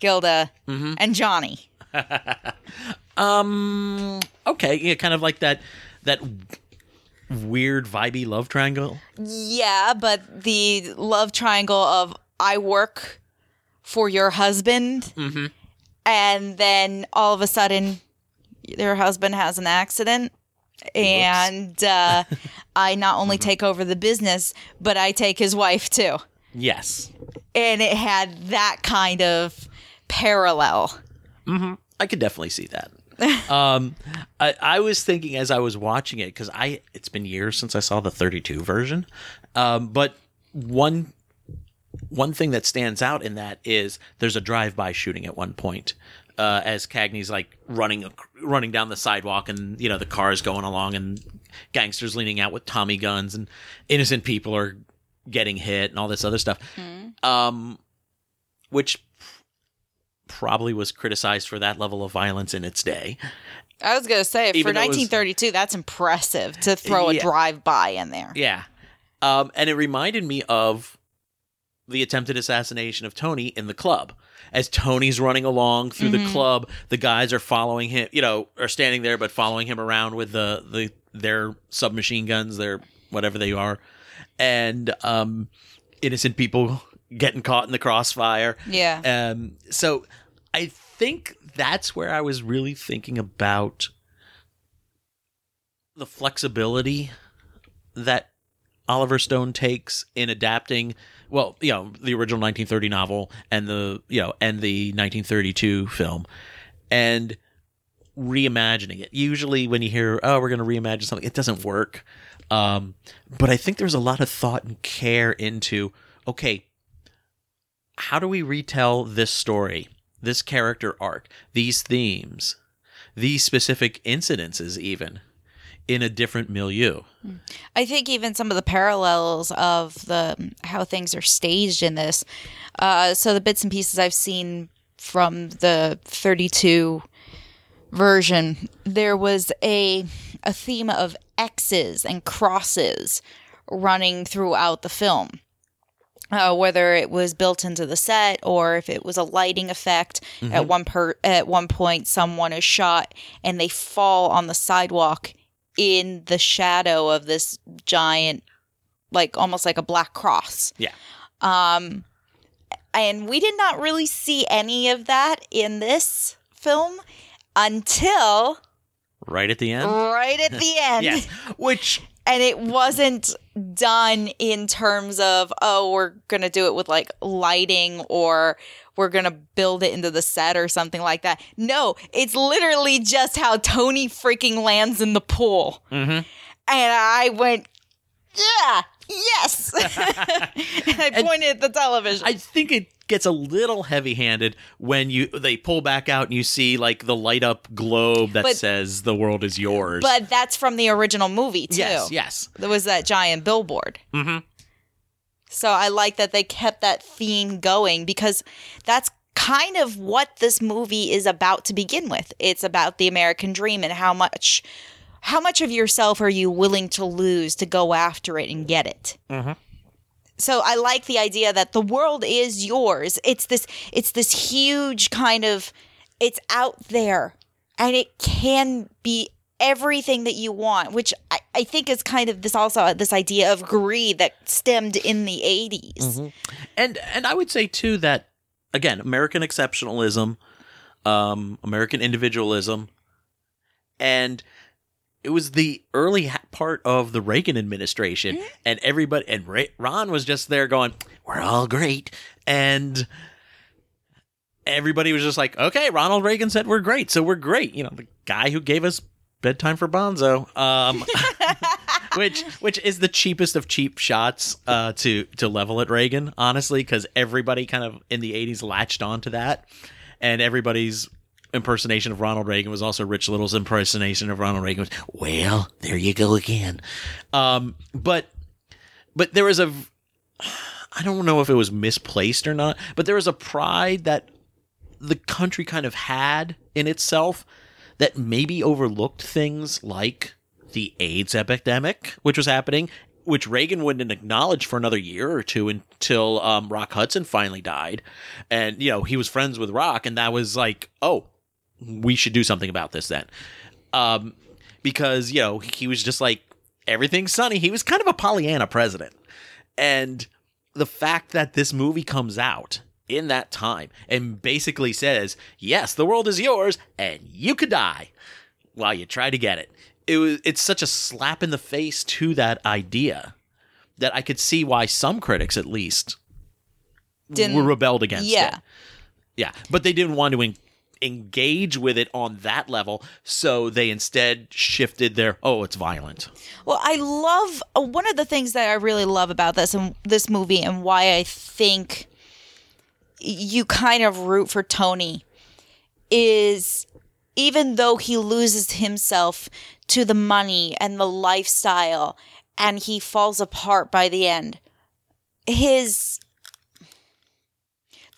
Gilda, mm-hmm. and Johnny. um. Okay. Yeah. Kind of like that. That. Weird vibey love triangle. Yeah, but the love triangle of I work for your husband, mm-hmm. and then all of a sudden, their husband has an accident, Oops. and uh, I not only mm-hmm. take over the business, but I take his wife too. Yes, and it had that kind of parallel. Mm-hmm. I could definitely see that. um, I, I was thinking as I was watching it, because I it's been years since I saw the thirty-two version, um, but one one thing that stands out in that is there's a drive-by shooting at one point uh, as Cagney's like running running down the sidewalk, and you know the car is going along, and gangsters leaning out with Tommy guns, and innocent people are getting hit, and all this other stuff, mm. um, which. probably was criticized for that level of violence in its day. I was going to say, Even for nineteen thirty-two, was, that's impressive to throw yeah. a drive-by in there. Yeah. Um, and it reminded me of the attempted assassination of Tony in the club. As Tony's running along through mm-hmm. the club, the guys are following him, you know, are standing there, but following him around with the, the their submachine guns, their whatever they are. And um, innocent people getting caught in the crossfire. Yeah. Um, so I think that's where I was really thinking about the flexibility that Oliver Stone takes in adapting, well, you know, the original nineteen thirty novel and the, you know, and the nineteen thirty-two film and reimagining it. Usually when you hear, oh, we're going to reimagine something, it doesn't work. Um, but I think there's a lot of thought and care into, okay, how do we retell this story, this character arc, these themes, these specific incidences even, in a different milieu? I think even some of the parallels of the how things are staged in this. Uh, so the bits and pieces I've seen from the thirty-two version, there was a a theme of X's and crosses running throughout the film. Uh, whether it was built into the set or if it was a lighting effect, mm-hmm. at one per- at one point someone is shot and they fall on the sidewalk in the shadow of this giant, like almost like a black cross. Yeah. Um, and we did not really see any of that in this film until right at the end. Right at the end. Yes. Which. And it wasn't done in terms of, oh, we're going to do it with, like, lighting or we're going to build it into the set or something like that. No, it's literally just how Tony freaking lands in the pool. Mm-hmm. And I went, yeah, yes. And I pointed and at the television. I think it gets a little heavy-handed when you they pull back out and you see, like, the light-up globe that but, says the world is yours. But that's from the original movie, too. Yes, yes. There was that giant billboard. Mm-hmm. So I like that they kept that theme going because that's kind of what this movie is about to begin with. It's about the American dream and how much how much of yourself are you willing to lose to go after it and get it. Mm-hmm. So I like the idea that the world is yours. It's this it's this huge kind of, it's out there and it can be everything that you want, which I, I think is kind of this also this idea of greed that stemmed in the eighties. Mm-hmm. And and I would say too that, again, American exceptionalism, um, American individualism, and it was the early part of the Reagan administration, mm-hmm. and everybody and Ray, Ron was just there going, "We're all great," and everybody was just like, "Okay, Ronald Reagan said we're great, so we're great." You know, the guy who gave us Bedtime for Bonzo, um, which which is the cheapest of cheap shots uh, to to level at Reagan, honestly, because everybody kind of in the eighties latched onto that, and everybody's impersonation of Ronald Reagan was also Rich Little's impersonation of Ronald Reagan. Well, there you go again. Um, but but there was a – I don't know if it was misplaced or not, but there was a pride that the country kind of had in itself that maybe overlooked things like the AIDS epidemic, which was happening, which Reagan wouldn't acknowledge for another year or two until um, Rock Hudson finally died. And, you know, he was friends with Rock, and that was like, oh, we should do something about this then. Um, because, you know, he was just like, everything's sunny. He was kind of a Pollyanna president. And the fact that this movie comes out in that time and basically says, yes, the world is yours and you could die while you try to get it. It was, it's such a slap in the face to that idea that I could see why some critics at least didn't, were rebelled against yeah. it. Yeah. But they didn't want to in- engage with it on that level, so they instead shifted their, oh, it's violent. Well, I love uh, one of the things that I really love about this and this movie and why I think you kind of root for Tony is even though he loses himself to the money and the lifestyle and he falls apart by the end, his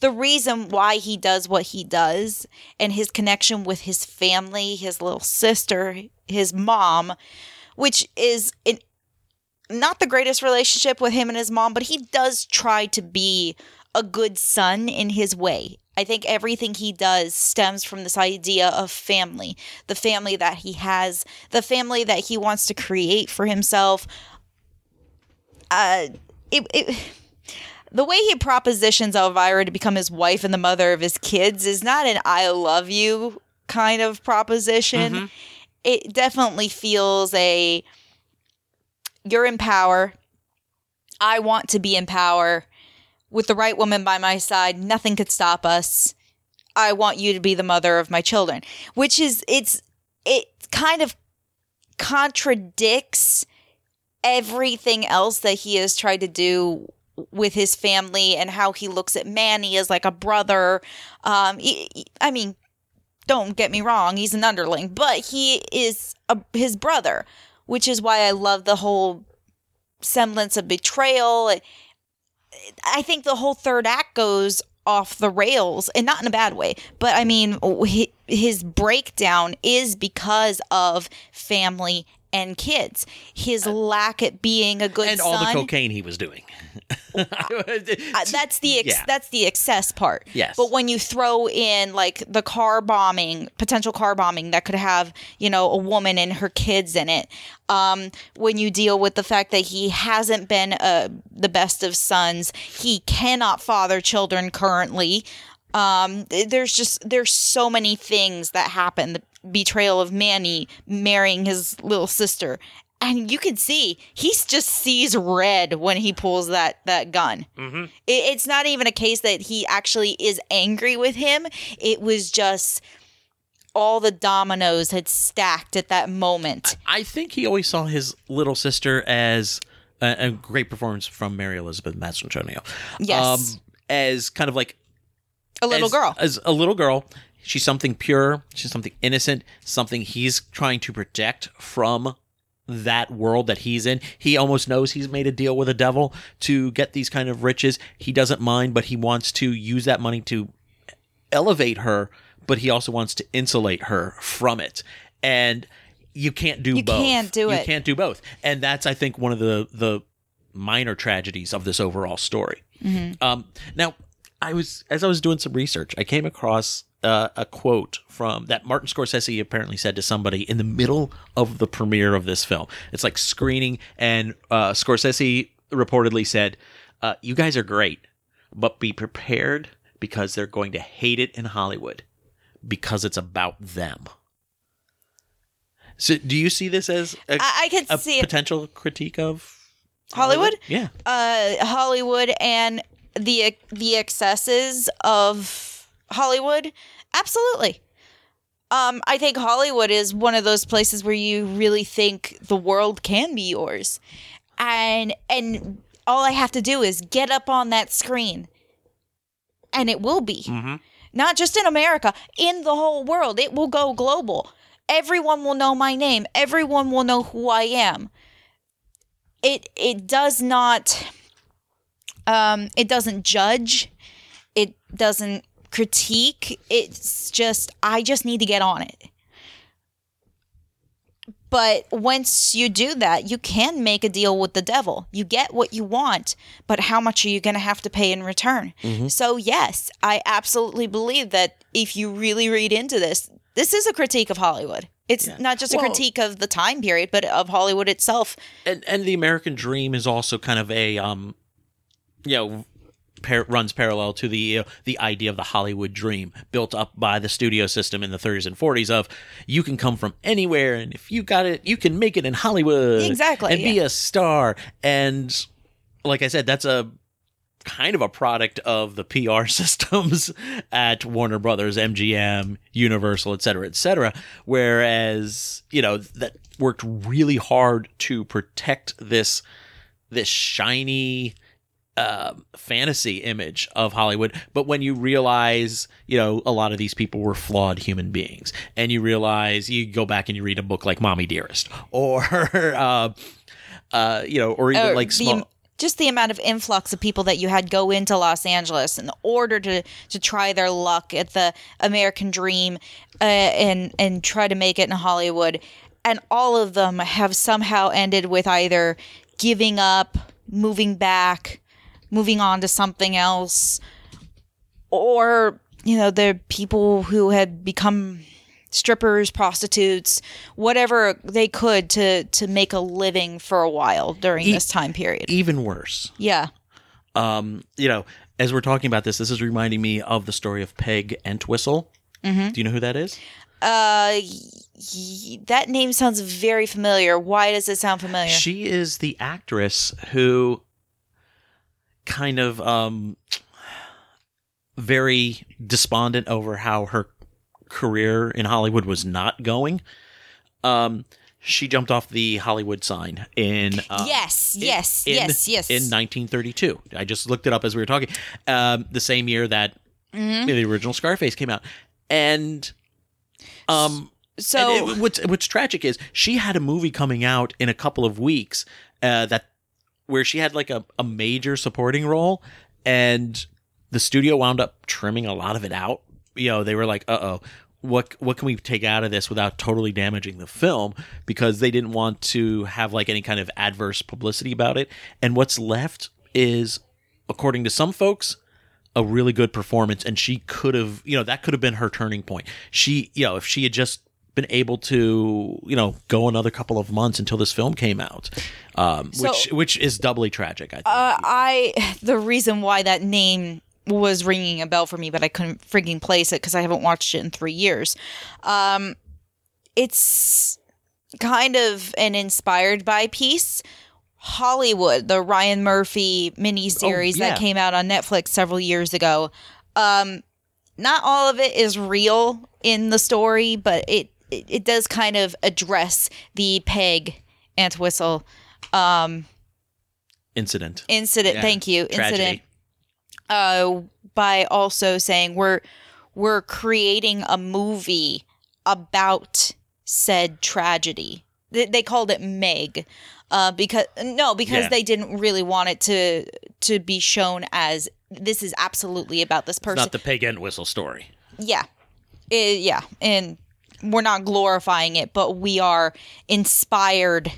the reason why he does what he does and his connection with his family, his little sister, his mom, which is an, not the greatest relationship with him and his mom, but he does try to be a good son in his way. I think everything he does stems from this idea of family, the family that he has, the family that he wants to create for himself. Uh, it, it, the way he propositions Elvira to become his wife and the mother of his kids is not an I love you kind of proposition. Mm-hmm. It definitely feels a you're in power. I want to be in power. With the right woman by my side, nothing could stop us. I want you to be the mother of my children, which is it's it kind of contradicts everything else that he has tried to do with his family and how he looks at Manny as like a brother. Um, I mean, don't get me wrong, he's an underling, but he is a, his brother, which is why I love the whole semblance of betrayal. I think the whole third act goes off the rails, and not in a bad way, but I mean, his breakdown is because of family and kids, his uh, lack at being a good and son. And all the cocaine he was doing. that's the ex- yeah. That's the excess part. Yes. But when you throw in like the car bombing, potential car bombing that could have, you know, a woman and her kids in it. Um, when you deal with the fact that he hasn't been uh, the best of sons, he cannot father children currently. Um, there's just there's so many things that happen. The betrayal of Manny marrying his little sister. And you can see, he just sees red when he pulls that, that gun. Mm-hmm. It, it's not even a case that he actually is angry with him. It was just all the dominoes had stacked at that moment. I think he always saw his little sister as a, a great performance from Mary Elizabeth Mastrantonio. Yes. Um, as kind of like... A little as, girl. As a little girl. She's something pure. She's something innocent. Something he's trying to protect from... that world that he's in. He almost knows he's made a deal with the devil to get these kind of riches. He doesn't mind, but he wants to use that money to elevate her, but he also wants to insulate her from it. And you can't do you both. You can't do you it. You can't do both. And that's, I think, one of the, the minor tragedies of this overall story. Mm-hmm. Um, now, I was as I was doing some research, I came across Uh, a quote from that Martin Scorsese apparently said to somebody in the middle of the premiere of this film. It's like screening, and uh, Scorsese reportedly said, uh, "You guys are great, but be prepared because they're going to hate it in Hollywood because it's about them." So, do you see this as a, I, I could a see potential it. critique of Hollywood? Hollywood? Yeah, uh, Hollywood and the the excesses of Hollywood. Absolutely. Um, I think Hollywood is one of those places where you really think the world can be yours. And and all I have to do is get up on that screen. And it will be. Mm-hmm. Not just in America. In the whole world. It will go global. Everyone will know my name. Everyone will know who I am. It it does not... Um, it doesn't judge. It doesn't... critique. It's just I just need to get on it. But once you do that, you can make a deal with the devil. You get what you want, but how much are you going to have to pay in return? Mm-hmm. So yes, I absolutely believe that if you really read into this, this is a critique of Hollywood. It's yeah. not just a well, critique of the time period, but of Hollywood itself. And and the American dream is also kind of a um you know Par- runs parallel to the uh, the idea of the Hollywood dream built up by the studio system in the thirties and forties of you can come from anywhere, and if you got it, you can make it in Hollywood. Exactly. And yeah. be a star. And like I said, that's a kind of a product of the P R systems at Warner Brothers, M G M, Universal, et cetera, et cetera. Whereas, you know, that worked really hard to protect this this shiny... Uh, fantasy image of Hollywood. But when you realize, you know, a lot of these people were flawed human beings, and you realize you go back and you read a book like Mommy Dearest or, uh, uh, you know, or even or like small. The, just the amount of influx of people that you had go into Los Angeles in order to, to try their luck at the American dream uh, and, and try to make it in Hollywood. And all of them have somehow ended with either giving up, moving back, moving on to something else, or, you know, the people who had become strippers, prostitutes, whatever they could to, to make a living for a while during e- this time period. Even worse. Yeah. Um, you know, as we're talking about this, this is reminding me of the story of Peg Entwistle. Mm-hmm. Do you know who that is? Uh, y- that name sounds very familiar. Why does it sound familiar? She is the actress who... kind of um, very despondent over how her career in Hollywood was not going. Um, she jumped off the Hollywood sign in uh, yes, yes, in, yes, yes in nineteen thirty-two. I just looked it up as we were talking. Um, the same year that mm-hmm. the original Scarface came out, and um, so and it, what's what's tragic is she had a movie coming out in a couple of weeks uh, that. where she had like a, a major supporting role, and The studio wound up trimming a lot of it out. You know, they were like, uh-oh, what what can we take out of this without totally damaging the film? Because they didn't want to have like any kind of adverse publicity about it. And what's left is, according to some folks, a really good performance. And she could have, you know, that could have been her turning point. She, you know, if she had just been able to, you know, go another couple of months until this film came out, um, so, which which is doubly tragic, I think. Uh, I, the reason why that name was ringing a bell for me, but I couldn't freaking place it because I haven't watched it in three years. Um, it's kind of an inspired by piece. Hollywood, the Ryan Murphy miniseries oh, yeah. that came out on Netflix several years ago. Um, not all of it is real in the story, but it, it, it does kind of address the Peg Entwistle um, incident. Incident. Yeah. Thank you. Tragedy. Incident. Uh, by also saying we're we're creating a movie about said tragedy. They, they called it Meg, uh, because no, because yeah. they didn't really want it to to be shown as this is absolutely about this person. It's not the Peg Entwistle story. Yeah, it, yeah, and we're not glorifying it, but we are inspired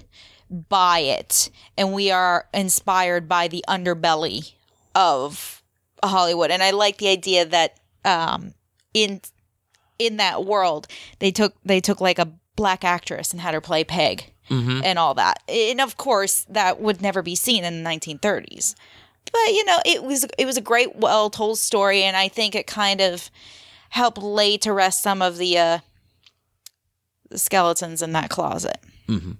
by it, and we are inspired by the underbelly of Hollywood. And I like the idea that um, in in that world they took they took like a black actress and had her play Peg mm-hmm. and all that. And of course that would never be seen in the nineteen thirties. But you know, it was it was a great, well told story, and I think it kind of helped lay to rest some of the, uh, the skeletons in that closet. Mm-hmm.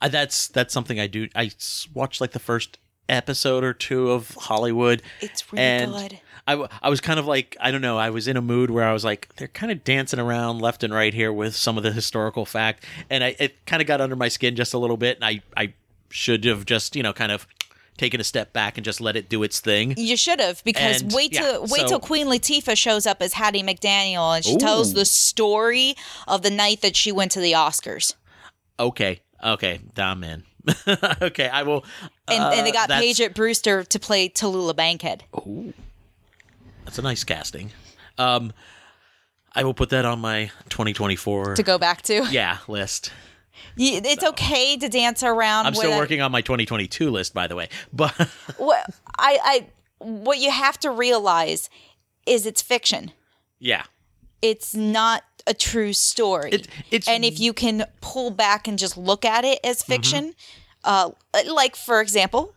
Uh, that's that's something I do. I watched like the first episode or two of Hollywood. It's really and good. I, I was kind of like, I don't know, I was in a mood where I was like, they're kind of dancing around left and right here with some of the historical fact. And I, it kind of got under my skin just a little bit. And I, I should have just, you know, kind of taken a step back and just let it do its thing. You should have, because and, wait, yeah, till, so, wait till Queen Latifah shows up as Hattie McDaniel and she ooh. tells the story of the night that she went to the Oscars. Okay. Okay. I'm in. Okay, I will. And, uh, and they got Paget Brewster to play Tallulah Bankhead. Oh, that's a nice casting. Um, I will put that on my twenty twenty-four to go back to. Yeah, list. You, it's so. okay to dance around. I'm with still working a, on my twenty twenty-two list, by the way. But what I, I what you have to realize is it's fiction. Yeah, it's not a true story. It, it's, and if you can pull back and just look at it as fiction, mm-hmm. uh, like, for example,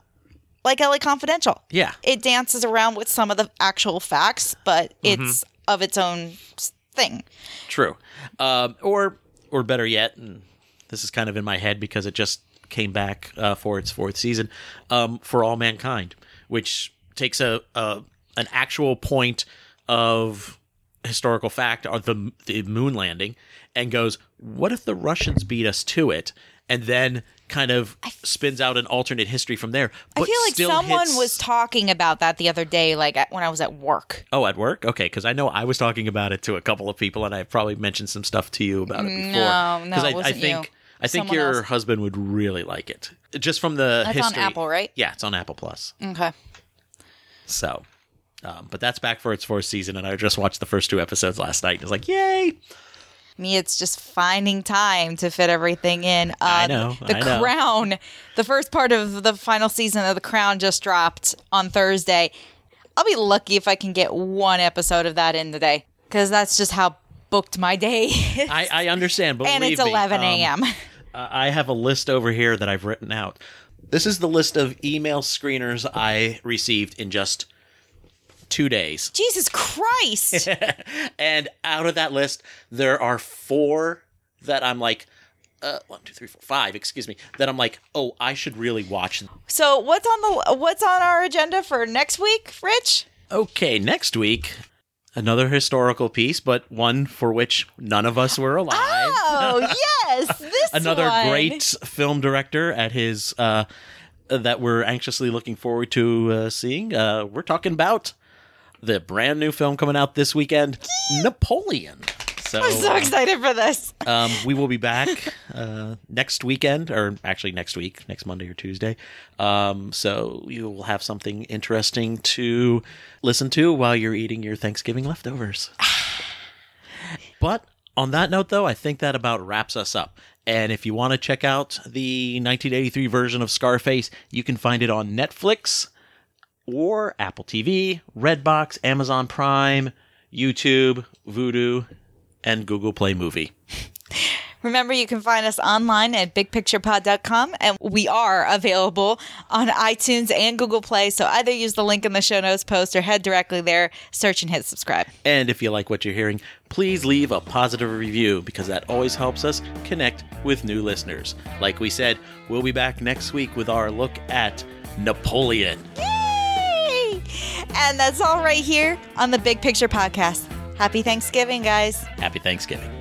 like L A Confidential. Yeah. It dances around with some of the actual facts, but mm-hmm. it's of its own thing. True. Um, or, or better yet, and this is kind of in my head because it just came back uh, for its fourth season, um, For All Mankind, which takes a, a an actual point of historical fact, or the, the moon landing, and goes, what if the Russians beat us to it? And then kind of f- spins out an alternate history from there. But I feel like someone hits... was talking about that the other day, like at, when I was at work. Oh, at work? Okay, because I know I was talking about it to a couple of people, and I probably mentioned some stuff to you about it before. No, no, I, it wasn't I think, you. I think someone your else. husband would really like it. Just from the That's history. It's on Apple, right? Yeah, it's on Apple Plus. Okay. So... Um, but that's back for its fourth season, and I just watched the first two episodes last night. It was like, yay! Me, it's just finding time to fit everything in. Uh, I know. The I know. Crown, the first part of the final season of The Crown just dropped on Thursday. I'll be lucky if I can get one episode of that in today, because that's just how booked my day is. I, I understand, believe me. And it's eleven a.m. Um, I have a list over here that I've written out. This is the list of email screeners I received in just two days. Jesus Christ. And out of that list, there are four that I'm like, uh, one, two, three, four, five, excuse me, that I'm like, oh, I should really watch. So what's on the what's on our agenda for next week, Rich? Okay, next week, another historical piece, but one for which none of us were alive. Oh, yes, this another one. Great film director at his, uh, that we're anxiously looking forward to uh, seeing. Uh, we're talking about the brand new film coming out this weekend, Napoleon. So, I'm so excited for this. Um, we will be back uh, next weekend, or actually next week, next Monday or Tuesday. Um, so you will have something interesting to listen to while you're eating your Thanksgiving leftovers. But on that note, though, I think that about wraps us up. And if you want to check out the nineteen eighty-three version of Scarface, you can find it on Netflix or Apple T V, Redbox, Amazon Prime, YouTube, Vudu, and Google Play Movie. Remember, you can find us online at big picture pod dot com, and we are available on iTunes and Google Play, so either use the link in the show notes post or head directly there, search and hit subscribe. And if you like what you're hearing, please leave a positive review, because that always helps us connect with new listeners. Like we said, we'll be back next week with our look at Napoleon. Yay! And that's all right here on the Big Picture Podcast. Happy Thanksgiving, guys. Happy Thanksgiving.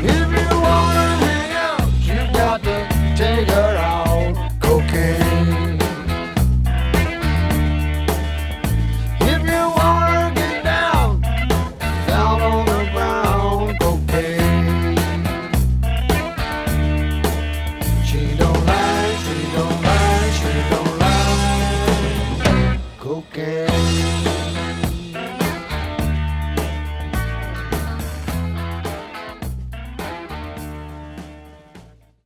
If you want